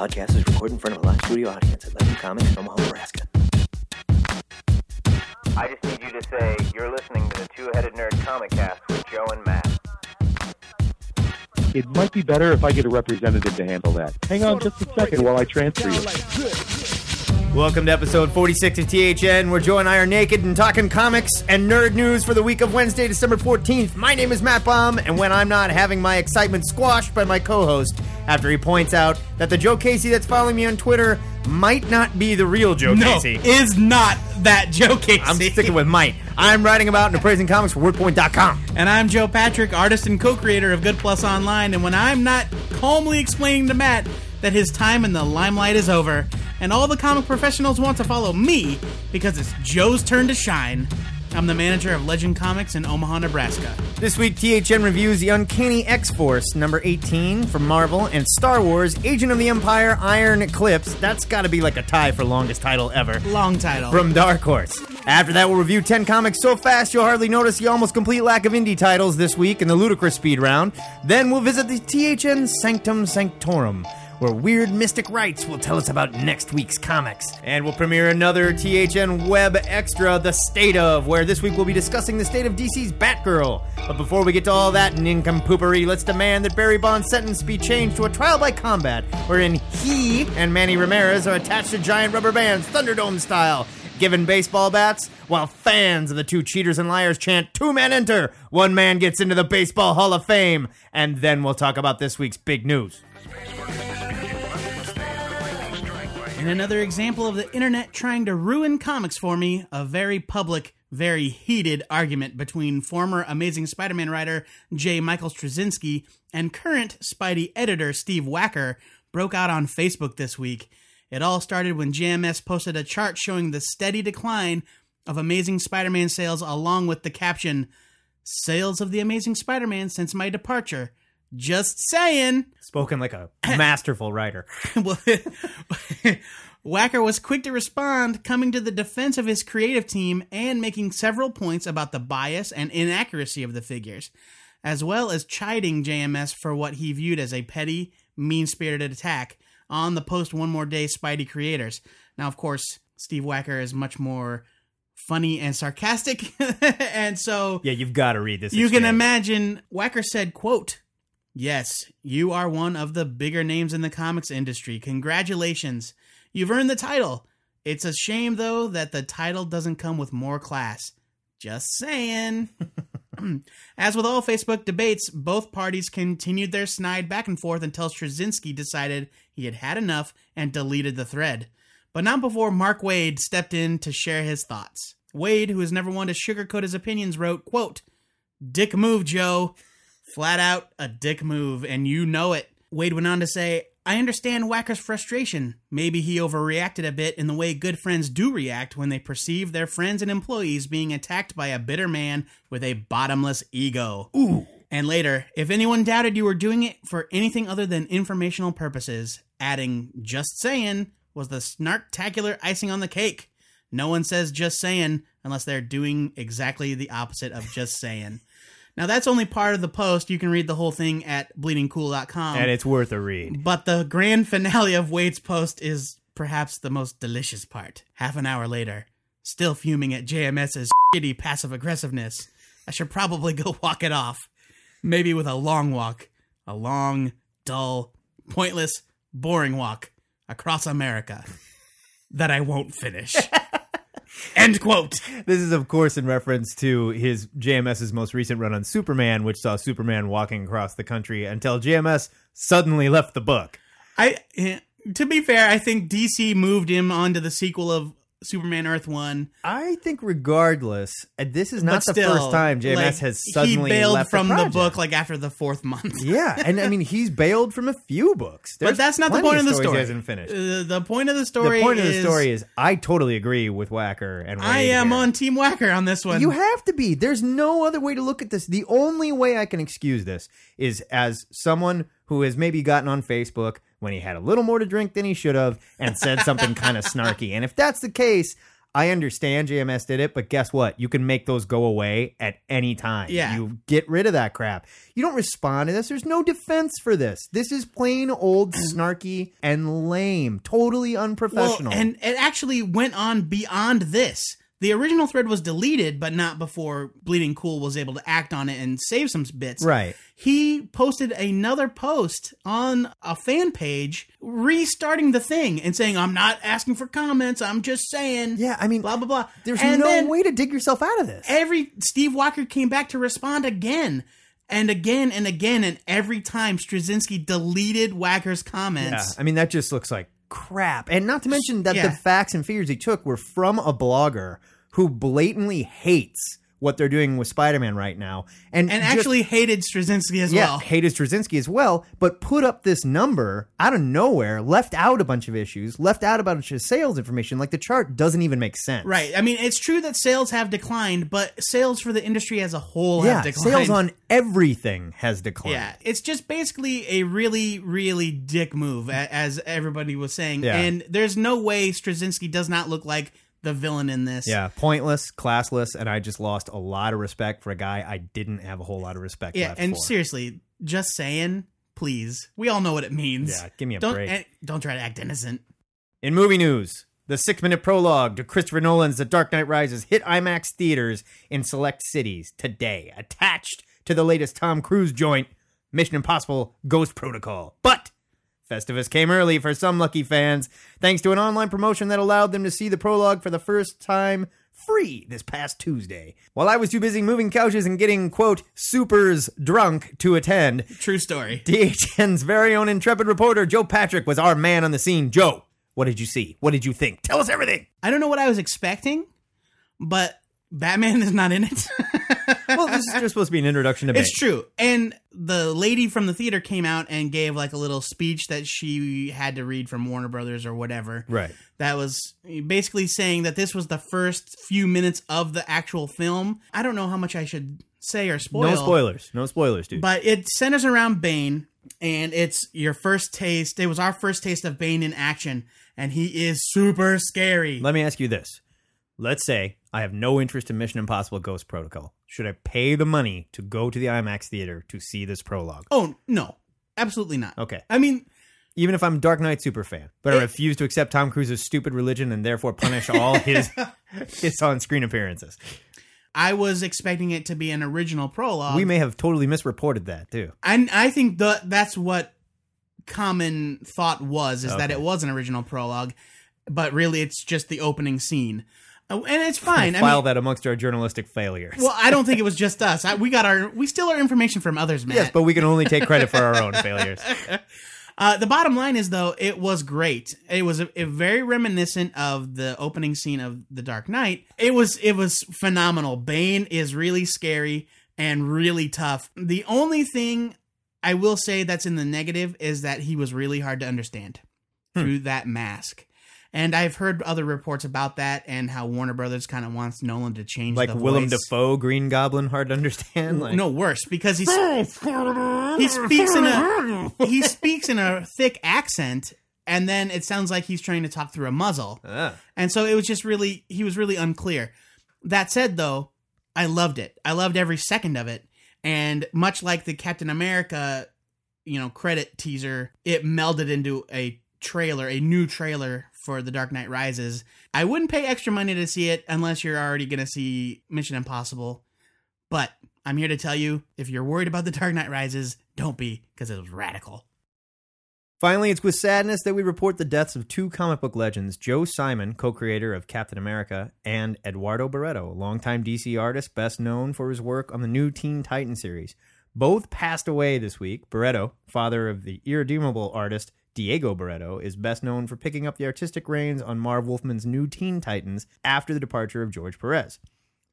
podcast is recorded in front of a live studio audience at Level Comics, Omaha, Nebraska. I just need you to say you're listening to the Two-Headed Nerd Comicast with Joe and Matt. It might be better if I get a representative to handle that. Hang on just a second while I transfer you. Welcome to episode 46 of THN, where Joe and I are naked and talking comics and nerd news for the week of Wednesday, December 14th. My name is Matt Baum, and when I'm not having my excitement squashed by my co-host after he points out that the Joe Casey that's following me on Twitter might not be the real Joe Casey. No, is not that Joe Casey. I'm sticking with might. I'm writing about and appraising comics for WordPoint.com. And I'm Joe Patrick, artist and co-creator of Good Plus Online. And when I'm not calmly explaining to Matt that his time in the limelight is over and all the comic professionals want to follow me because it's Joe's turn to shine, I'm the manager of Legend Comics in Omaha, Nebraska. This week, THN reviews The Uncanny X-Force, number 18 from Marvel, and Star Wars, Agent of the Empire, Iron Eclipse. That's got to be like a tie for longest title ever. Long title. From Dark Horse. After that, we'll review 10 comics so fast you'll hardly notice the almost complete lack of indie titles this week in the ludicrous speed round. Then we'll visit the THN Sanctum Sanctorum, where Weird Mystic Rites will tell us about next week's comics. And we'll premiere another THN Web Extra, The State Of, where this week we'll be discussing the state of DC's Batgirl. But before we get to all that nincompoopery, let's demand that Barry Bond's sentence be changed to a trial by combat, wherein he and Manny Ramirez are attached to giant rubber bands, Thunderdome style, given baseball bats, while fans of the two cheaters and liars chant, "Two men enter, one man gets into the Baseball Hall of Fame." And then we'll talk about this week's big news. And another example of the internet trying to ruin comics for me, a very public, very heated argument between former Amazing Spider-Man writer J. Michael Straczynski and current Spidey editor Steve Wacker broke out on Facebook this week. It all started when JMS posted a chart showing the steady decline of Amazing Spider-Man sales along with the caption, "Sales of the Amazing Spider-Man since my departure. Just saying." Spoken like a masterful writer. Well, Wacker was quick to respond, coming to the defense of his creative team and making several points about the bias and inaccuracy of the figures, as well as chiding JMS for what he viewed as a petty, mean-spirited attack on the post One More Day Spidey creators. Now, of course, Steve Wacker is much more funny and sarcastic, and so... yeah, you've got to read this. You experience. Can imagine, Wacker said, quote, "Yes, you are one of the bigger names in the comics industry. Congratulations. You've earned the title. It's a shame, though, that the title doesn't come with more class. Just saying." As with all Facebook debates, both parties continued their snide back and forth until Straczynski decided he had had enough and deleted the thread. But not before Mark Wade stepped in to share his thoughts. Wade, who is never one to sugarcoat his opinions, wrote, quote, "Dick move, Joe. Flat out, a dick move, and you know it." Wade went on to say, "I understand Wacker's frustration. Maybe he overreacted a bit in the way good friends do react when they perceive their friends and employees being attacked by a bitter man with a bottomless ego." Ooh. And later, "If anyone doubted you were doing it for anything other than informational purposes," adding, "Just saying" was the snarktacular icing on the cake. No one says "just saying" unless they're doing exactly the opposite of just saying. Now, that's only part of the post. You can read the whole thing at bleedingcool.com. And it's worth a read. But the grand finale of Wade's post is perhaps the most delicious part. Half an hour later, still fuming at JMS's shitty passive aggressiveness, I should probably go walk it off. Maybe with a long walk. A long, dull, pointless, boring walk across America that I won't finish. End quote. This is, of course, in reference to his JMS's most recent run on Superman, which saw Superman walking across the country until JMS suddenly left the book. To be fair, I think DC moved him onto the sequel of Superman Earth 1. I think regardless, this is not the first time JMS has suddenly left from the book like after the fourth month. Yeah, and I mean, he's bailed from a few books. But that's not the point of the story. He hasn't finished. The point of the story is I totally agree with Wacker and Wade. I am on Team Wacker on this one. You have to be. There's no other way to look at this. The only way I can excuse this is as someone who has maybe gotten on Facebook when he had a little more to drink than he should have and said something kind of snarky. And if that's the case, I understand JMS did it, but guess what? You can make those go away at any time. Yeah. You get rid of that crap. You don't respond to this. There's no defense for this. This is plain old snarky and lame, totally unprofessional. Well, and it actually went on beyond this. The original thread was deleted, but not before Bleeding Cool was able to act on it and save some bits. Right. He posted another post on a fan page restarting the thing and saying, I'm not asking for comments. I'm just saying. Yeah, I mean, blah, blah, blah. There's no way to dig yourself out of this. Steve Wacker came back to respond again and again and again. And every time Straczynski deleted Wacker's comments. Yeah, I mean, that just looks like crap. And not to mention that the facts and figures he took were from a blogger who blatantly hates what they're doing with Spider-Man right now. And actually hated Straczynski as well. Yeah, hated Straczynski as well, but put up this number out of nowhere, left out a bunch of issues, left out a bunch of sales information. Like, the chart doesn't even make sense. Right. I mean, it's true that sales have declined, but sales for the industry as a whole have declined. Sales on everything has declined. Yeah, it's just basically a really, really dick move, as everybody was saying. Yeah. And there's no way Straczynski does not look like the villain in this. Yeah, pointless, classless, and I just lost a lot of respect for a guy I didn't have a whole lot of respect left for. Yeah, and seriously, just saying, please. We all know what it means. Yeah, give me a break. Don't try to act innocent. In movie news, the 6-minute prologue to Christopher Nolan's The Dark Knight Rises hit IMAX theaters in select cities today, attached to the latest Tom Cruise joint, Mission Impossible Ghost Protocol. But Festivus came early for some lucky fans, thanks to an online promotion that allowed them to see the prologue for the first time free this past Tuesday. While I was too busy moving couches and getting, quote, supers drunk to attend. True story. DHN's very own intrepid reporter, Joe Patrick, was our man on the scene. Joe, what did you see? What did you think? Tell us everything. I don't know what I was expecting, but Batman is not in it. Well, this is just supposed to be an introduction to Bane. It's true. And the lady from the theater came out and gave like a little speech that she had to read from Warner Brothers or whatever. Right. That was basically saying that this was the first few minutes of the actual film. I don't know how much I should say or spoil. No spoilers. No spoilers, dude. But it centers around Bane, and it's your first taste. It was our first taste of Bane in action, and he is super scary. Let me ask you this. Let's say I have no interest in Mission Impossible Ghost Protocol. Should I pay the money to go to the IMAX theater to see this prologue? Oh, no. Absolutely not. Okay. I mean, even if I'm a Dark Knight superfan, but I refuse to accept Tom Cruise's stupid religion and therefore punish all his on-screen appearances. I was expecting it to be an original prologue. We may have totally misreported that, too. And I think that's what common thought was, is that it was an original prologue, but really it's just the opening scene. Oh, and it's fine. We'll file that amongst our journalistic failures. Well, I don't think it was just us. We steal our information from others, Matt. Yes, but we can only take credit for our own failures. The bottom line is, though, it was great. It was a very reminiscent of the opening scene of The Dark Knight. It was phenomenal. Bane is really scary and really tough. The only thing I will say that's in the negative is that he was really hard to understand through that mask. And I've heard other reports about that and how Warner Brothers kind of wants Nolan to change the voice. Like Willem Dafoe, Green Goblin, hard to understand? No, worse, because he speaks in a thick accent, and then it sounds like he's trying to talk through a muzzle. And so it was just really, he was really unclear. That said, though, I loved it. I loved every second of it. And much like the Captain America, credit teaser, it melded into a new trailer for The Dark Knight Rises. I wouldn't pay extra money to see it unless you're already going to see Mission Impossible. But I'm here to tell you, if you're worried about The Dark Knight Rises, don't be, because it was radical. Finally, it's with sadness that we report the deaths of two comic book legends, Joe Simon, co-creator of Captain America, and Eduardo Barreto, longtime DC artist, best known for his work on the new Teen Titans series. Both passed away this week. Barreto, father of the irredeemable artist Diego Barreto, is best known for picking up the artistic reins on Marv Wolfman's new Teen Titans after the departure of George Perez.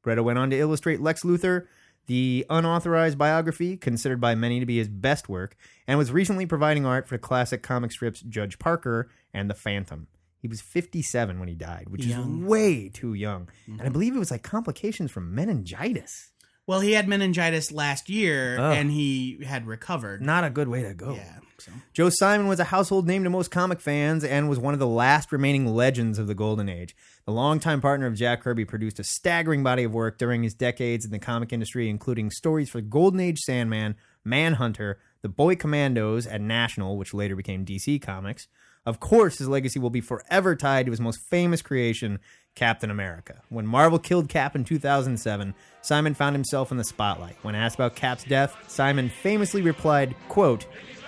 Barreto went on to illustrate Lex Luthor, the unauthorized biography considered by many to be his best work, and was recently providing art for classic comic strips Judge Parker and The Phantom. He was 57 when he died, which is way too young. Mm-hmm. And I believe it was like complications from meningitis. Well, he had meningitis last year, and he had recovered. Not a good way to go. Yeah. So. Joe Simon was a household name to most comic fans and was one of the last remaining legends of the Golden Age. The longtime partner of Jack Kirby produced a staggering body of work during his decades in the comic industry, including stories for Golden Age Sandman, Manhunter, The Boy Commandos, and National, which later became DC Comics. Of course, his legacy will be forever tied to his most famous creation, Captain America. When Marvel killed Cap in 2007, Simon found himself in the spotlight. When asked about Cap's death, Simon famously replied, quote,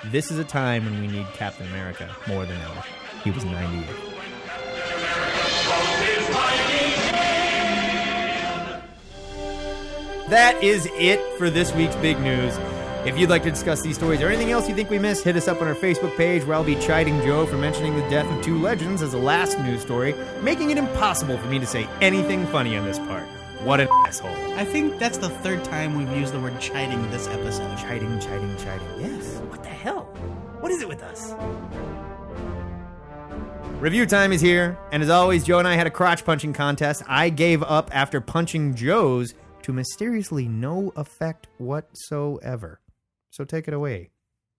"This is a time when we need Captain America more than ever." He was 98. That is it for this week's big news. If you'd like to discuss these stories or anything else you think we missed, hit us up on our Facebook page, where I'll be chiding Joe for mentioning the death of two legends as the last news story, making it impossible for me to say anything funny on this part. What an asshole. I think that's the third time we've used the word chiding this episode. Chiding. Yes. What the hell? What is it with us? Review time is here, and as always, Joe and I had a crotch punching contest. I gave up after punching Joe's to mysteriously no effect whatsoever. So take it away,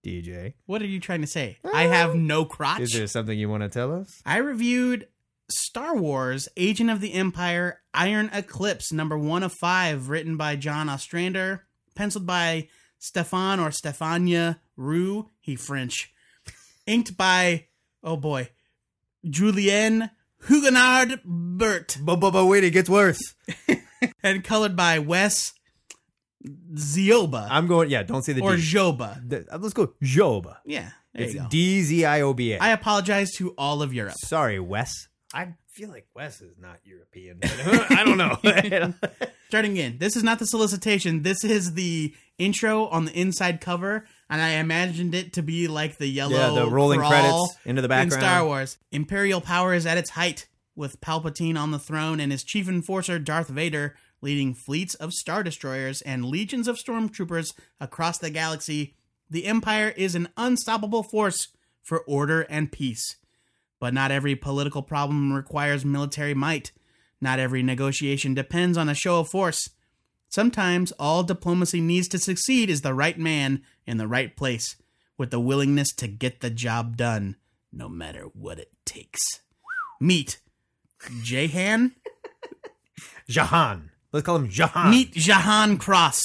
DJ. What are you trying to say? I have no crotch? Is there something you want to tell us? I reviewed Star Wars Agent of the Empire Iron Eclipse, number 1 of 5, written by John Ostrander, penciled by Stéphane Roux, he French, inked by, oh boy, Julien Hougenard-Bert. Wait, it gets worse. And colored by Wes Zioba. I'm going, yeah, don't say the D. Or Zioba. Let's go Zioba. Yeah, there it's you go. D-Z-I-O-B-A. I apologize to all of Europe. Sorry, Wes. I feel like Wes is not European. I don't know. Starting in, this is not the solicitation. This is the intro on the inside cover, and I imagined it to be like the yellow the rolling credits into the background. In Star Wars, Imperial power is at its height, with Palpatine on the throne and his chief enforcer, Darth Vader, leading fleets of Star Destroyers and legions of stormtroopers across the galaxy. The Empire is an unstoppable force for order and peace. But not every political problem requires military might. Not every negotiation depends on a show of force. Sometimes all diplomacy needs to succeed is the right man in the right place, with the willingness to get the job done, no matter what it takes. Meet Jahan. Let's call him Jahan. Meet Jahan Cross,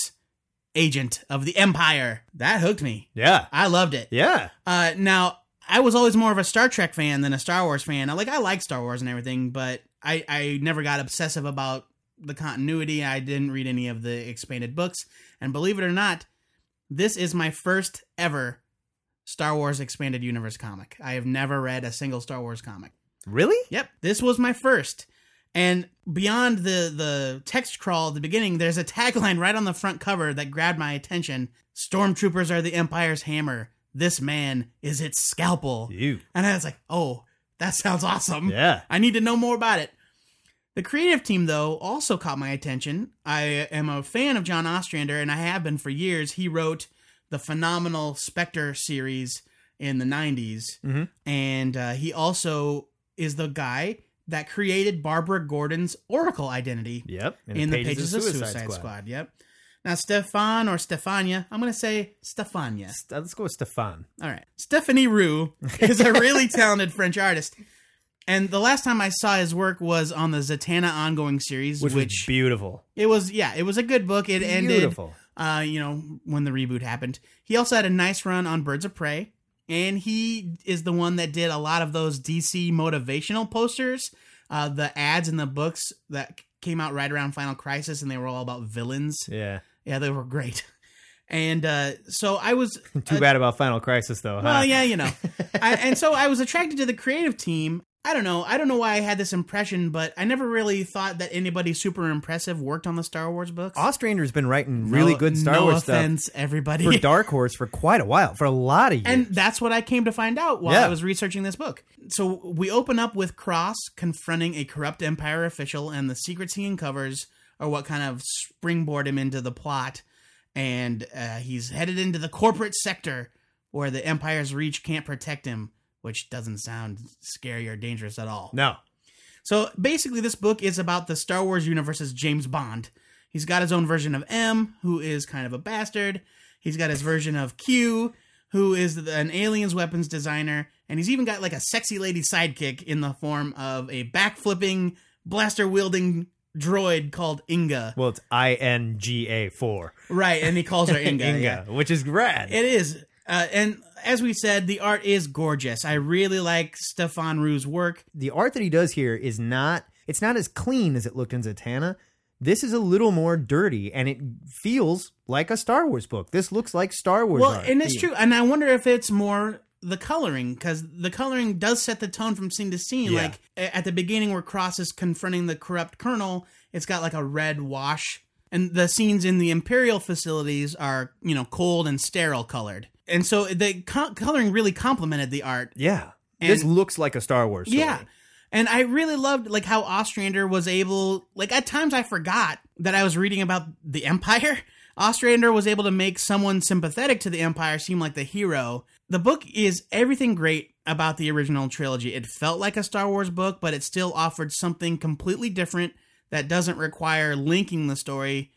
Agent of the Empire. That hooked me. Yeah. I loved it. Yeah. Now, I was always more of a Star Trek fan than a Star Wars fan. I like Star Wars and everything, but I never got obsessive about the continuity. I didn't read any of the expanded books. And believe it or not, this is my first ever Star Wars Expanded Universe comic. I have never read a single Star Wars comic. Really? Yep. This was my first. And beyond the text crawl at the beginning, there's a tagline right on the front cover that grabbed my attention. Stormtroopers are the Empire's hammer. This man is its scalpel. Ew. And I was like, oh, that sounds awesome. Yeah. I need to know more about it. The creative team, though, also caught my attention. I am a fan of John Ostrander, and I have been for years. He wrote the phenomenal Spectre series in the 90s. Mm-hmm. And he also is the guy that created Barbara Gordon's Oracle identity. Yep. In the pages of Suicide Squad. Yep. Now, Stéphane, I'm going to say Stéphania. Let's go with Stéphane. All right. Stéphane Roux is a really talented French artist. And the last time I saw his work was on the Zatanna ongoing series. Which was beautiful. It was a good book. It beautiful. Ended, when the reboot happened. He also had a nice run on Birds of Prey. And he is the one that did a lot of those DC motivational posters, the ads in the books that came out right around Final Crisis, and they were all about villains. Yeah. Yeah, they were great. And so I was... Too bad about Final Crisis, though, huh? Well, yeah, and so I was attracted to the creative team. I don't know why I had this impression, but I never really thought that anybody super impressive worked on the Star Wars books. Ostrander's been writing really good Star Wars stuff. No offense, everybody. For Dark Horse for quite a while, for a lot of years. And that's what I came to find out while I was researching this book. So we open up with Cross confronting a corrupt Empire official, and the secrets he uncovers are what kind of springboard him into the plot. And he's headed into the corporate sector, where the Empire's reach can't protect him. Which doesn't sound scary or dangerous at all. No. So basically this book is about the Star Wars universe's James Bond. He's got his own version of M, who is kind of a bastard. He's got his version of Q, who is an alien's weapons designer, and he's even got like a sexy lady sidekick in the form of a backflipping, blaster-wielding droid called Inga. Well, it's I-N-G-A-4. Right, and he calls her Inga. Inga, yeah. Which is rad. It is. And as we said, the art is gorgeous. I really like Stéphane Roux's work. The art that he does here is not, it's not as clean as it looked in Zatanna. This is a little more dirty, and it feels like a Star Wars book. This looks like Star Wars art. Well, and it's true. And I wonder if it's more the coloring, because the coloring does set the tone from scene to scene. Yeah. Like, at the beginning where Cross is confronting the corrupt colonel, it's got like a red wash. And the scenes in the Imperial facilities are, you know, cold and sterile colored. And so the coloring really complemented the art. Yeah. And this looks like a Star Wars story. Yeah. And I really loved like how Ostrander was able, like at times I forgot that I was reading about the Empire. Ostrander was able to make someone sympathetic to the Empire seem like the hero. The book is everything great about the original trilogy. It felt like a Star Wars book, but it still offered something completely different that doesn't require linking the story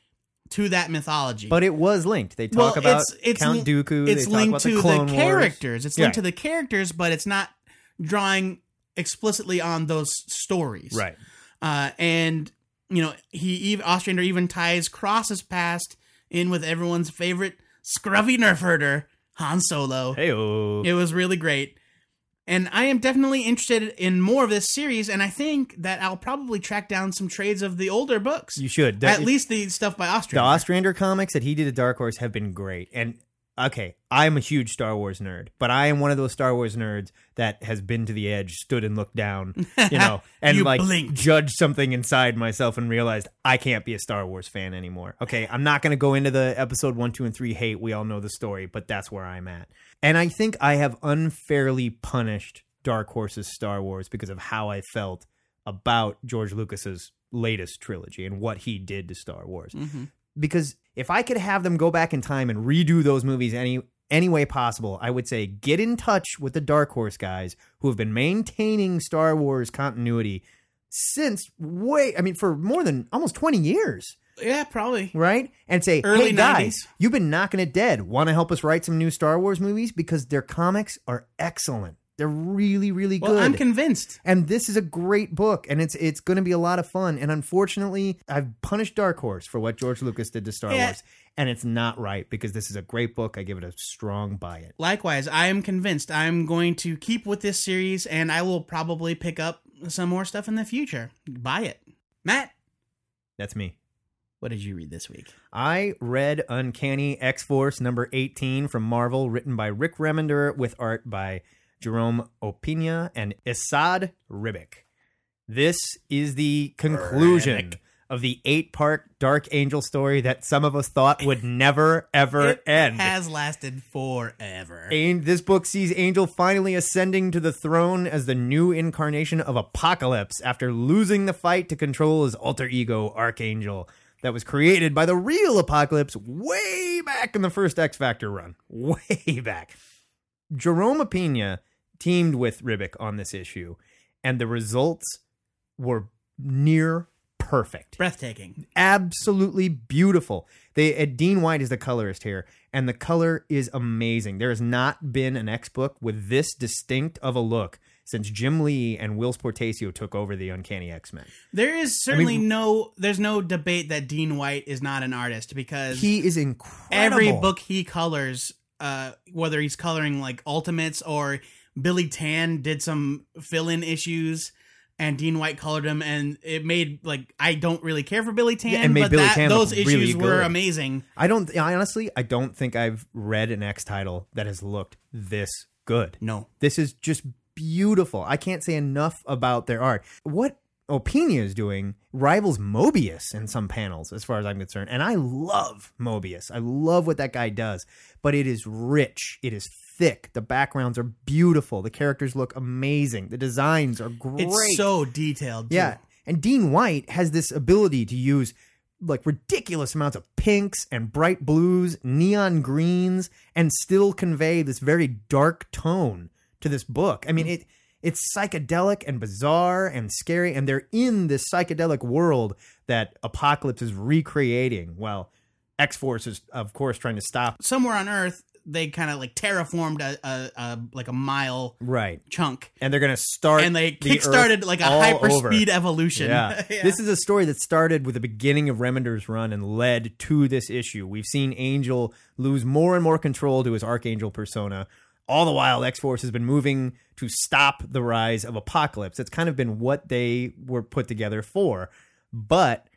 to that mythology. But it was linked. They talk about Count Dooku. It's linked to the characters. It's linked to the characters, but it's not drawing explicitly on those stories. Right. And, you know, Ostrander even ties Cross's past in with everyone's favorite scruffy nerf herder, Han Solo. Hey-o. It was really great. And I am definitely interested in more of this series, and I think that I'll probably track down some trades of the older books. You should. At least the stuff by Ostrander. The Ostrander comics that he did at Dark Horse have been great. And, okay, I'm a huge Star Wars nerd, but I am one of those Star Wars nerds that has been to the edge, stood and looked down, you know, and you like blinked. Judged something inside myself and realized I can't be a Star Wars fan anymore. Okay, I'm not going to go into the episode 1, 2, and 3 hate. We all know the story, but that's where I'm at. And I think I have unfairly punished Dark Horse's Star Wars because of how I felt about George Lucas's latest trilogy and what he did to Star Wars. Mm-hmm. Because if I could have them go back in time and redo those movies any way possible, I would say get in touch with the Dark Horse guys who have been maintaining Star Wars continuity since for more than almost 20 years. Yeah, probably. Right? And say, early 90s. Guys, you've been knocking it dead. Want to help us write some new Star Wars movies? Because their comics are excellent. They're really, really good. Well, I'm convinced. And this is a great book, and it's going to be a lot of fun. And unfortunately, I've punished Dark Horse for what George Lucas did to Star Wars, and it's not right because this is a great book. I give it a strong buy-in. Likewise, I am convinced. I'm going to keep with this series, and I will probably pick up some more stuff in the future. Buy it. Matt? That's me. What did you read this week? I read Uncanny X-Force number 18 from Marvel, written by Rick Remender with art by Jerome Opeña and Esad Ribic. This is the conclusion of the 8-part Dark Angel story that some of us thought would never, ever end. It has lasted forever. And this book sees Angel finally ascending to the throne as the new incarnation of Apocalypse after losing the fight to control his alter ego, Archangel, that was created by the real Apocalypse way back in the first X Factor run. Way back. Jerome Opeña teamed with Ribic on this issue, and the results were near perfect. Breathtaking. Absolutely beautiful. Dean White is the colorist here, and the color is amazing. There has not been an X-book with this distinct of a look since Jim Lee and Will Sportsio took over the Uncanny X-Men. There is certainly there's no debate that Dean White is not an artist, because he is incredible. Every book he colors, whether he's coloring like Ultimates or Billy Tan did some fill-in issues and Dean White colored them, and it made I don't really care for Billy Tan, those issues really were amazing. I don't think I've read an X title that has looked this good. No. This is just beautiful. I can't say enough about their art. What Opeña is doing rivals Moebius in some panels, as far as I'm concerned. And I love Moebius. I love what that guy does. But it is rich. It is thick. The backgrounds are beautiful. The characters look amazing. The designs are great. It's so detailed, too. Yeah. And Dean White has this ability to use ridiculous amounts of pinks and bright blues, neon greens, and still convey this very dark tone to this book. I mean, It's psychedelic and bizarre and scary, and they're in this psychedelic world that Apocalypse is recreating. Well, X-Force is, of course, trying to stop. Somewhere on Earth, they kind of like terraformed a like a mile chunk, and they're gonna start and they kickstarted like a hyperspeed evolution. Yeah. Yeah. This is a story that started with the beginning of Remender's run and led to this issue. We've seen Angel lose more and more control to his Archangel persona. All the while, X-Force has been moving to stop the rise of Apocalypse. It's kind of been what they were put together for, but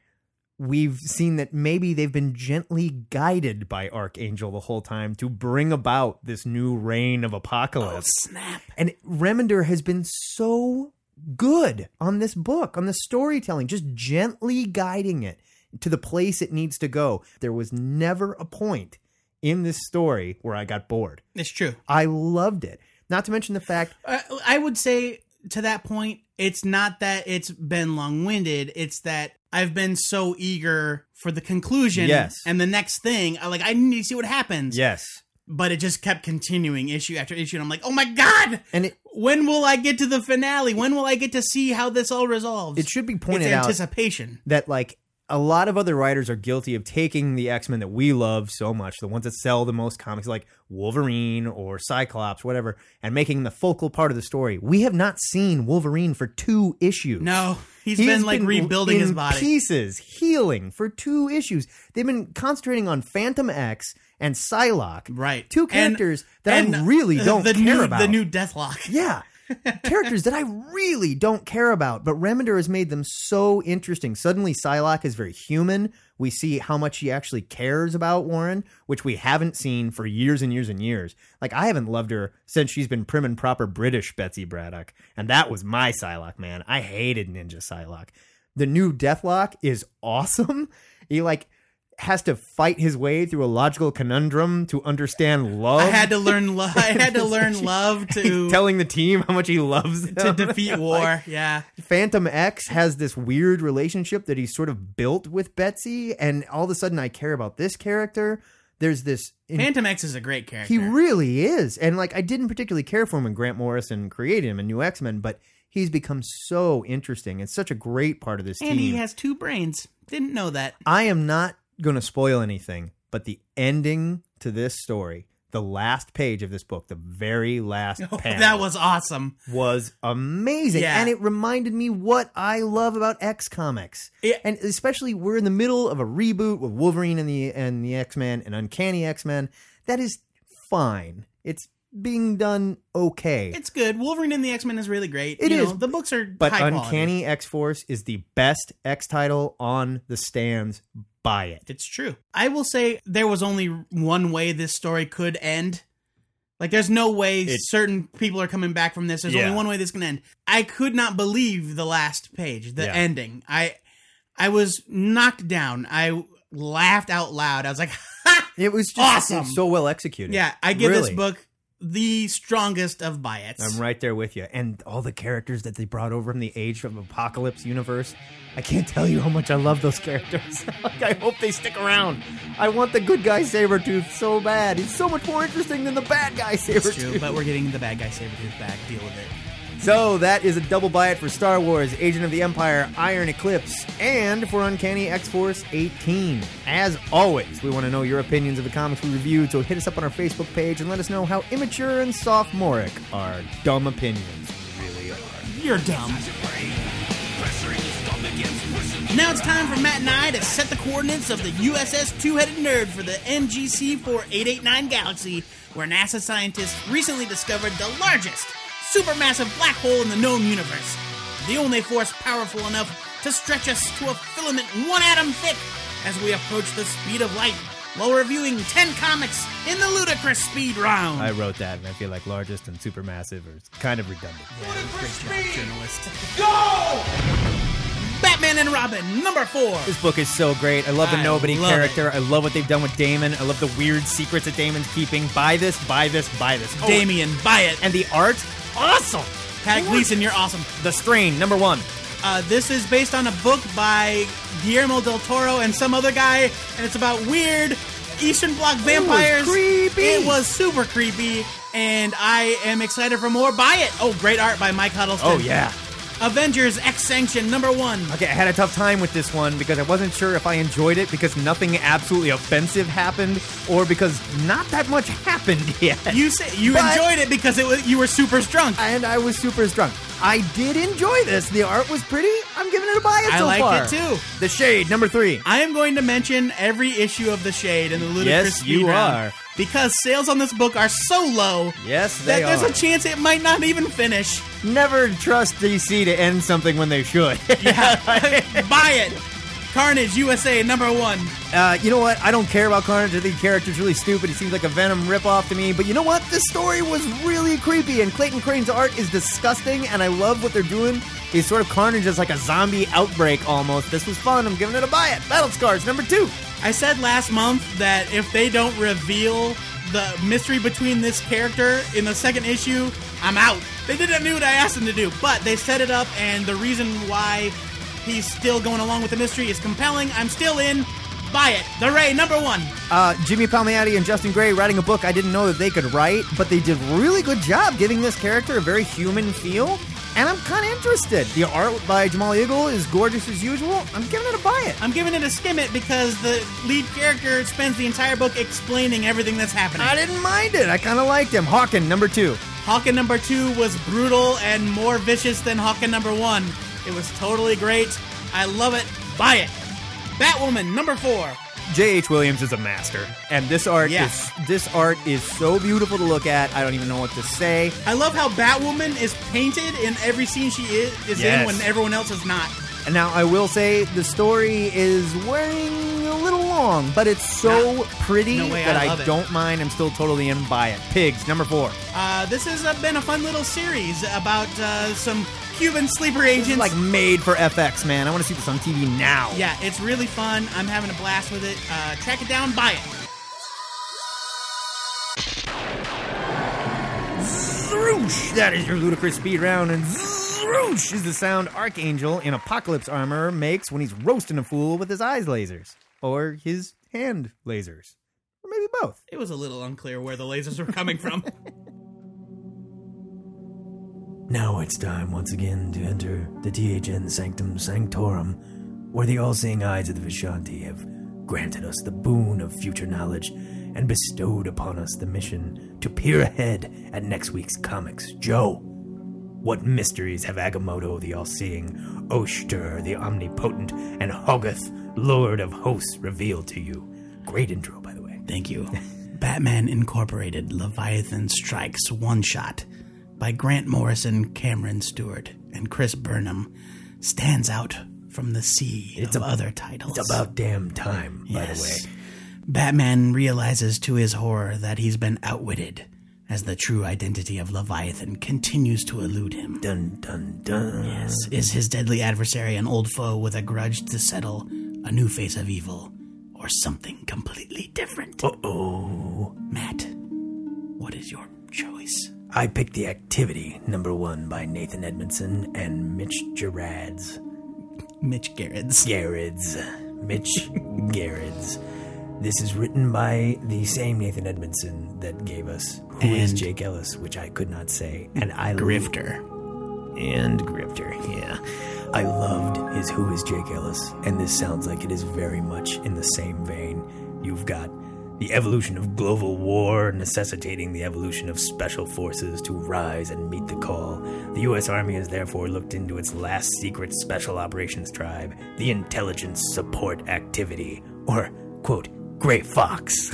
we've seen that maybe they've been gently guided by Archangel the whole time to bring about this new reign of Apocalypse. Oh, snap. And Remender has been so good on this book, on the storytelling, just gently guiding it to the place it needs to go. There was never a point in this story where I got bored. It's true. I loved it. Not to mention the fact... I would say to that point, it's not that it's been long-winded. It's that... I've been so eager for the conclusion and the next thing. I'm like, I need to see what happens. Yes. But it just kept continuing issue after issue. And I'm like, oh my God, and when will I get to the finale? When will I get to see how this all resolves? It should be pointed out anticipation that like a lot of other writers are guilty of taking the X-Men that we love so much, the ones that sell the most comics like Wolverine or Cyclops, whatever, and making the focal part of the story. We have not seen Wolverine for 2 issues. No. He's been like rebuilding his body. Pieces, healing for 2 issues. They've been concentrating on Phantom X and Psylocke. Right. Two characters that I really don't care about. The new Deathlock. Yeah. Characters that I really don't care about. But Remender has made them so interesting. Suddenly Psylocke is very human. We see how much she actually cares about Warren, which we haven't seen for years and years and years. Like, I haven't loved her since she's been prim and proper British Betsy Braddock. And that was my Psylocke, man. I hated Ninja Psylocke. The new Deathlock is awesome. He, like... has to fight his way through a logical conundrum to understand love. I had to learn love to telling the team how much he loves them. To defeat war. Like, yeah. Phantom X has this weird relationship that he's sort of built with Betsy, and all of a sudden I care about this character. There's this Phantom X is a great character. He really is. And like I didn't particularly care for him when Grant Morrison created him in New X-Men, but he's become so interesting. It's such a great part of this team. And he has 2 brains. Didn't know that. I am not going to spoil anything, but the ending to this story, the last page of this book, the very last panel, that was awesome, was amazing. Yeah. And it reminded me what I love about X comics. And especially we're in the middle of a reboot with Wolverine and the X-Men and Uncanny X-Men. That is fine. It's being done okay. It's good. Wolverine and the X-Men is really great. It is. The books are high quality. But Uncanny X-Force is the best X title on the stands. Buy it. It's true. I will say there was only one way this story could end. Like, there's no way certain people are coming back from this. There's only one way this can end. I could not believe the last page, the ending. I was knocked down. I laughed out loud. I was like, ha! It was just awesome. So well executed. Yeah, I give this book the strongest of buyouts. I'm right there with you. And all the characters that they brought over from the Age of Apocalypse universe, I can't tell you how much I love those characters. Like, I hope they stick around. I want the good guy Sabretooth so bad. He's so much more interesting than the bad guy Sabretooth. It's true, but we're getting the bad guy Sabretooth back. Deal with it. So that is a double buyout for Star Wars, Agent of the Empire, Iron Eclipse, and for Uncanny X-Force 18. As always, we want to know your opinions of the comics we reviewed, so hit us up on our Facebook page and let us know how immature and sophomoric our dumb opinions really are. You're dumb. Now it's time for Matt and I to set the coordinates of the USS Two-Headed Nerd for the MGC 4889 galaxy, where NASA scientists recently discovered the largest supermassive black hole in the known universe. The only force powerful enough to stretch us to a filament 1 atom thick as we approach the speed of light, while reviewing 10 comics in the ludicrous speed round. I wrote that, and I feel like largest and supermassive are kind of redundant. Ludicrous speed! Journalist. Go! Batman and Robin, number 4. This book is so great. I love the nobody character. I love what they've done with Damon. I love the weird secrets that Damon's keeping. Buy this. Oh, Damien, buy it. And the art, awesome. Pat Gleason, you're awesome. The Strain, number 1. This is based on a book by Guillermo del Toro and some other guy, and it's about weird Eastern Bloc vampires. It was creepy. It was super creepy, and I am excited for more. Buy it. Oh, great art by Mike Huddleston. Oh, yeah. Avengers X-Sanction #1. Okay, I had a tough time with this one because I wasn't sure if I enjoyed it because nothing absolutely offensive happened or because not that much happened yet. You enjoyed it because you were super drunk. And I was super drunk. I did enjoy this. The art was pretty. I'm giving it a buy so far. I liked it, too. The Shade, #3. I am going to mention every issue of The Shade in the Ludicrous Speed Round. Because sales on this book are so low that there's a chance it might not even finish. Never trust DC to end something when they should. Yeah, buy it. Carnage USA #1. You know what? I don't care about Carnage. I think the character's really stupid. It seems like a Venom ripoff to me. But you know what? This story was really creepy, and Clayton Crane's art is disgusting, and I love what they're doing. It's sort of Carnage as like a zombie outbreak almost. This was fun. I'm giving it a buy it. Battle Scars, #2. I said last month that if they don't reveal the mystery between this character in the second issue, I'm out. They didn't do what I asked them to do, but they set it up, and the reason why he's still going along with the mystery is compelling. I'm still in. Buy it. The Ray, #1. Jimmy Palmiotti and Justin Gray writing a book I didn't know that they could write, but they did a really good job giving this character a very human feel. And I'm kind of interested. The art by Jamal Eagle is gorgeous as usual. I'm giving it a buy it. I'm giving it a skim it because the lead character spends the entire book explaining everything that's happening. I didn't mind it. I kind of liked him. Hawken, #2. Hawken #2 was brutal and more vicious than Hawken #1. It was totally great. I love it. Buy it. Batwoman #4. J.H. Williams is a master, and this art is so beautiful to look at. I don't even know what to say. I love how Batwoman is painted in every scene she is in when everyone else is not. And now I will say the story is wearing a little long, but it's so pretty that I don't mind. I'm still totally in by it. Pigs, #4. This has been a fun little series about some Cuban sleeper agents. This is like made for FX, man. I want to see this on TV now. Yeah, it's really fun. I'm having a blast with it. Track it down, buy it. Zroosh! That is your Ludicrous Speed Round, and zroosh is the sound Archangel in Apocalypse armor makes when he's roasting a fool with his eyes lasers. Or his hand lasers. Or maybe both. It was a little unclear where the lasers were coming from. Now it's time once again to enter the THN Sanctum Sanctorum, where the all-seeing eyes of the Vishanti have granted us the boon of future knowledge and bestowed upon us the mission to peer ahead at next week's comics. Joe, what mysteries have Agamotto the all-seeing, Oster the omnipotent, and Hogoth, Lord of Hosts, revealed to you? Great intro, by the way. Thank you. Batman Incorporated Leviathan Strikes One Shot, by Grant Morrison, Cameron Stewart, and Chris Burnham, stands out from the sea of other titles. It's about damn time, by the way. Batman realizes to his horror that he's been outwitted as the true identity of Leviathan continues to elude him. Dun, dun, dun. Yes, is his deadly adversary an old foe with a grudge to settle, a new face of evil, or something completely different? Uh-oh. Matt, what is your choice? I picked The Activity, #1, by Nathan Edmondson and Mitch Gerrards. This is written by the same Nathan Edmondson that gave us Who Is Jake Ellis, which I could not say. And Grifter, yeah. I loved his Who Is Jake Ellis, and this sounds like it is very much in the same vein. You've got the evolution of global war necessitating the evolution of special forces to rise and meet the call. The U.S. Army has therefore looked into its last secret special operations tribe, the Intelligence Support Activity, or, quote, Gray Fox.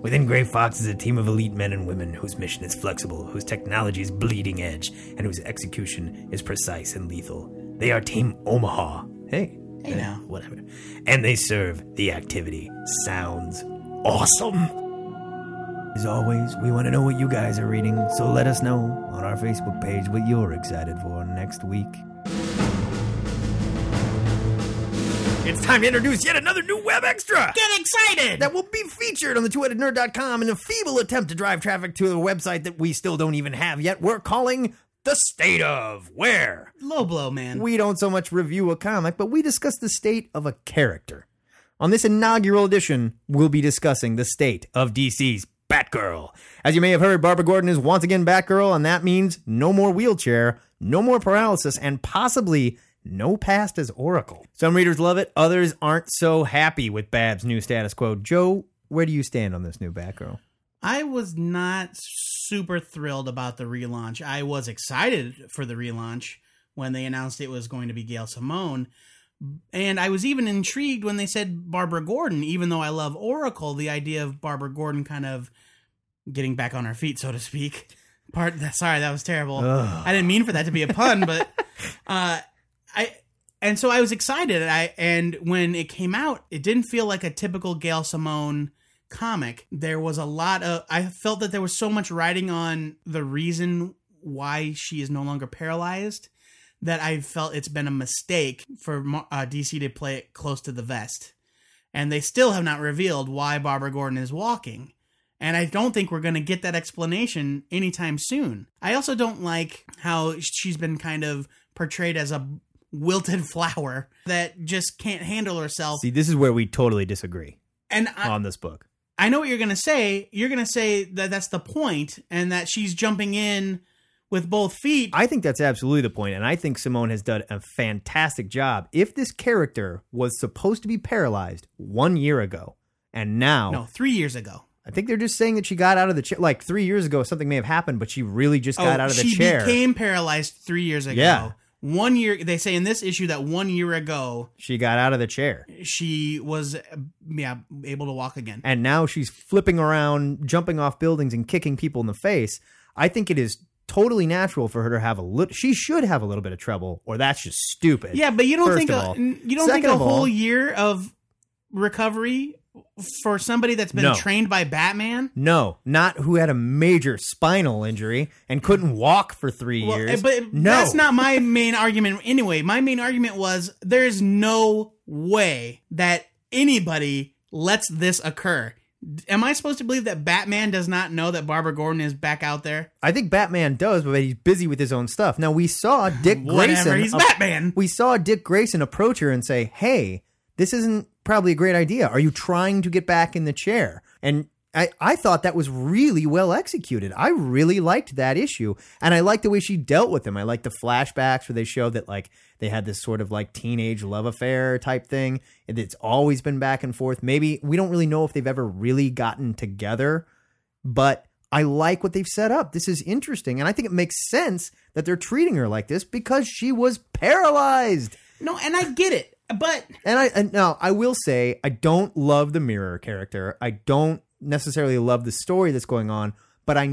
Within Gray Fox is a team of elite men and women whose mission is flexible, whose technology is bleeding edge, and whose execution is precise and lethal. They are Team Omaha. Hey now. Whatever. And they serve the activity. Sounds awesome. As always, we want to know what you guys are reading, so let us know on our Facebook page what you're excited for next week. It's time to introduce yet another new web extra! Get excited! That will be featured on the TwoHeadedNerd.com in a feeble attempt to drive traffic to a website that we still don't even have yet. We're calling The State of Where? Low blow, man. We don't so much review a comic, but we discuss the state of a character. On this inaugural edition, we'll be discussing the state of DC's Batgirl. As you may have heard, Barbara Gordon is once again Batgirl, and that means no more wheelchair, no more paralysis, and possibly no past as Oracle. Some readers love it. Others aren't so happy with Bab's new status quo. Joe, where do you stand on this new Batgirl? I was not super thrilled about the relaunch. I was excited for the relaunch when they announced it was going to be Gail Simone. And I was even intrigued when they said Barbara Gordon, even though I love Oracle, the idea of Barbara Gordon kind of getting back on her feet, so to speak. Sorry, that was terrible. Ugh. I didn't mean for that to be a pun, but... So I was excited, and when it came out, it didn't feel like a typical Gail Simone comic. There was a lot of... I felt that there was so much writing on the reason why she is no longer paralyzed that I felt it's been a mistake for DC to play it close to the vest. And they still have not revealed why Barbara Gordon is walking. And I don't think we're going to get that explanation anytime soon. I also don't like how she's been kind of portrayed as a wilted flower that just can't handle herself. See, this is where we totally disagree on this book. I know what you're going to say. You're going to say that that's the point and that she's jumping in with both feet. I think that's absolutely the point, and I think Simone has done a fantastic job. If this character was supposed to be paralyzed 1 year ago and now... No, 3 years ago. I think they're just saying that she got out of the chair. Like 3 years ago, something may have happened, but she really just got out of the chair. She became paralyzed 3 years ago. Yeah. 1 year, they say in this issue that 1 year ago... She got out of the chair. She was, able to walk again. And now she's flipping around, jumping off buildings, and kicking people in the face. I think it is totally natural for her to have she should have a little bit of trouble, or that's just stupid. Yeah, but you don't think a whole year of recovery... For somebody that's been trained by Batman? No, not who had a major spinal injury and couldn't walk for 3 years. But that's not my main argument anyway. My main argument was there's no way that anybody lets this occur. Am I supposed to believe that Batman does not know that Barbara Gordon is back out there? I think Batman does, but he's busy with his own stuff. Now, we saw Dick Grayson... he's Batman. We saw Dick Grayson approach her and say, hey, this isn't probably a great idea. Are you trying to get back in the chair? And I thought that was really well executed. I really liked that issue. And I liked the way she dealt with them. I liked the flashbacks where they showed that like they had this sort of like teenage love affair type thing. And it's always been back and forth. Maybe we don't really know if they've ever really gotten together, but I like what they've set up. This is interesting. And I think it makes sense that they're treating her like this because she was paralyzed. No, and I get it. I will say I don't love the mirror character. I don't necessarily love the story that's going on, but I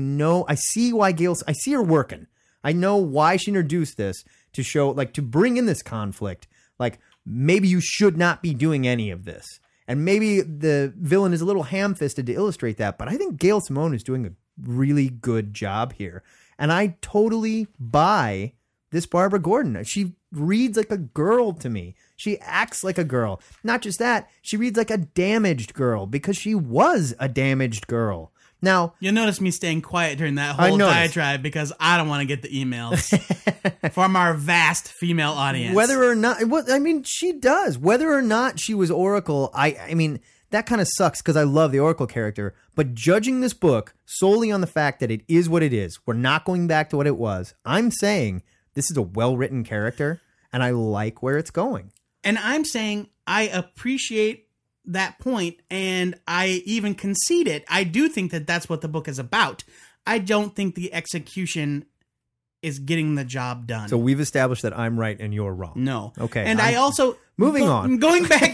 see her working. I know why she introduced this to show, like, to bring in this conflict. Like, maybe you should not be doing any of this, and maybe the villain is a little ham-fisted to illustrate that. But I think Gail Simone is doing a really good job here, and I totally buy this Barbara Gordon. She reads like a girl to me. She acts like a girl. Not just that, she reads like a damaged girl because she was a damaged girl. Now, you'll notice me staying quiet during that whole diatribe because I don't want to get the emails from our vast female audience. Whether or not, she does. Whether or not she was Oracle, I mean, that kind of sucks because I love the Oracle character. But judging this book solely on the fact that it is what it is, we're not going back to what it was. I'm saying this is a well-written character, and I like where it's going. And I'm saying I appreciate that point, and I even concede it. I do think that that's what the book is about. I don't think the execution is getting the job done. So we've established that I'm right and you're wrong. No. Okay. And I also... Moving on. Going back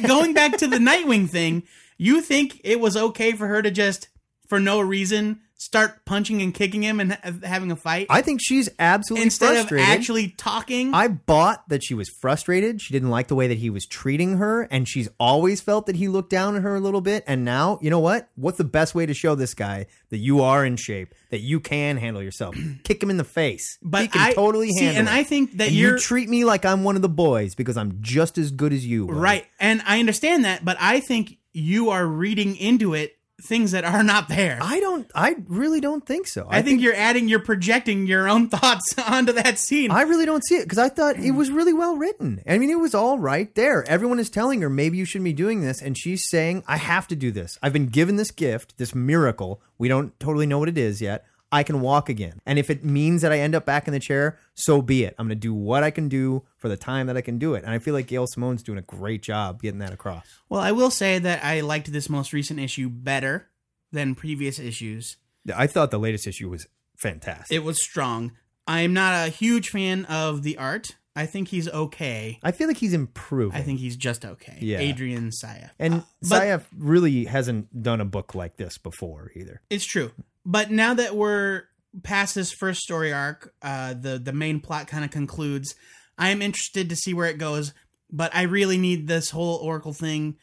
to the Nightwing thing, you think it was okay for her to just, for no reason, start punching and kicking him and having a fight? I think she's absolutely frustrated. Instead of actually talking. I bought that she was frustrated. She didn't like the way that he was treating her, and she's always felt that he looked down at her a little bit. And now, you know what? What's the best way to show this guy that you are in shape, that you can handle yourself? Kick him in the face. But he can handle it. And I think that you treat me like I'm one of the boys because I'm just as good as you. Buddy. Right. And I understand that, but I think you are reading into it things that are not there. I really don't think so. I think you're projecting your own thoughts onto that scene. I really don't see it because I thought it was really well written. I mean, it was all right there. Everyone is telling her, maybe you shouldn't be doing this. And she's saying, I have to do this. I've been given this gift, this miracle. We don't totally know what it is yet. I can walk again. And if it means that I end up back in the chair, so be it. I'm going to do what I can do for the time that I can do it. And I feel like Gail Simone's doing a great job getting that across. Well, I will say that I liked this most recent issue better than previous issues. I thought the latest issue was fantastic. It was strong. I'm not a huge fan of the art. I think he's okay. I feel like he's improving. I think he's just okay. Yeah. Adrian Sayaf. And Sayaf really hasn't done a book like this before either. It's true. But now that we're past this first story arc, the main plot kind of concludes. I am interested to see where it goes, but I really need this whole Oracle thing.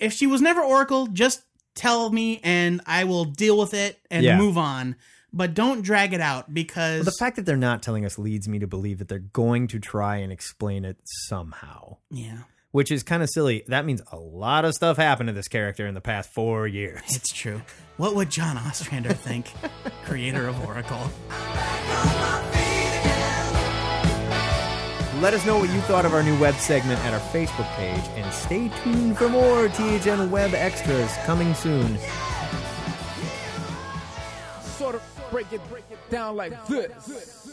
If she was never Oracle, just tell me and I will deal with it and move on. But don't drag it out because... Well, the fact that they're not telling us leads me to believe that they're going to try and explain it somehow. Yeah. Which is kind of silly. That means a lot of stuff happened to this character in the past 4 years. It's true. What would John Ostrander think? Creator of Oracle. Let us know what you thought of our new web segment at our Facebook page, and stay tuned for more THN Web Extras coming soon. Sort of break it down like this.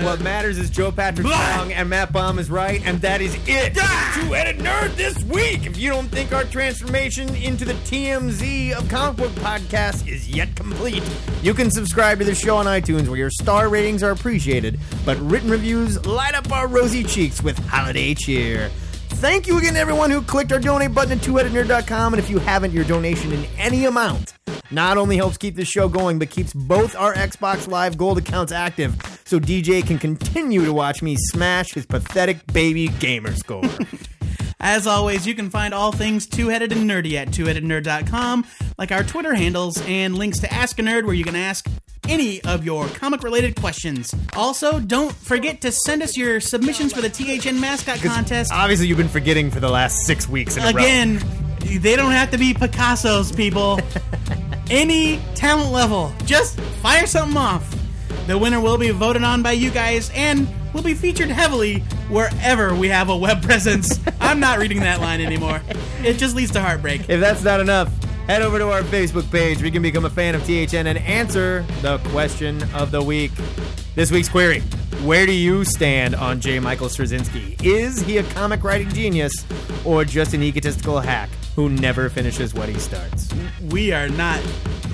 What matters is Joe Patrick's wrong and Matt Baum is right, and that is it. Two-Headed Nerd this week. If you don't think our transformation into the TMZ of comic book podcasts is yet complete, you can subscribe to the show on iTunes, where your star ratings are appreciated, but written reviews light up our rosy cheeks with holiday cheer. Thank you again to everyone who clicked our donate button at twoheadednerd.com, and if you haven't, your donation in any amount not only helps keep this show going, but keeps both our Xbox Live Gold accounts active, so DJ can continue to watch me smash his pathetic baby gamer score. As always, you can find all things Two-Headed and Nerdy at twoheadednerd.com, like our Twitter handles and links to Ask a Nerd, where you can ask any of your comic-related questions. Also, don't forget to send us your submissions for the THN mascot contest. Obviously, you've been forgetting for the last 6 weeks in a row. Again, they don't have to be Picassos, people. Any talent level, just fire something off. The winner will be voted on by you guys and will be featured heavily wherever we have a web presence. I'm not reading that line anymore. It just leads to heartbreak. If that's not enough, head over to our Facebook page where you can become a fan of THN and answer the question of the week. This week's query: where do you stand on J. Michael Straczynski? Is he a comic writing genius or just an egotistical hack who never finishes what he starts? We are not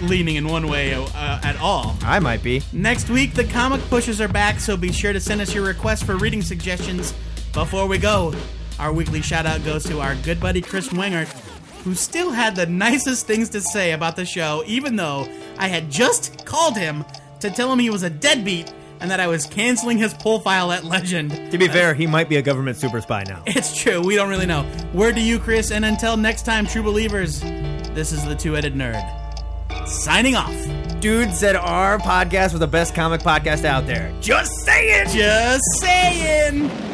leaning in one way at all. I might be. Next week, the comic pushes are back, so be sure to send us your requests for reading suggestions. Before we go, our weekly shout-out goes to our good buddy Chris Wengert, who still had the nicest things to say about the show, even though I had just called him to tell him he was a deadbeat and that I was canceling his profile at Legend. To be fair, he might be a government super spy now. It's true. We don't really know. Word to you, Chris, and until next time, true believers, this is the Two-Headed Nerd signing off. Dude said our podcast was the best comic podcast out there. Just saying! Just saying!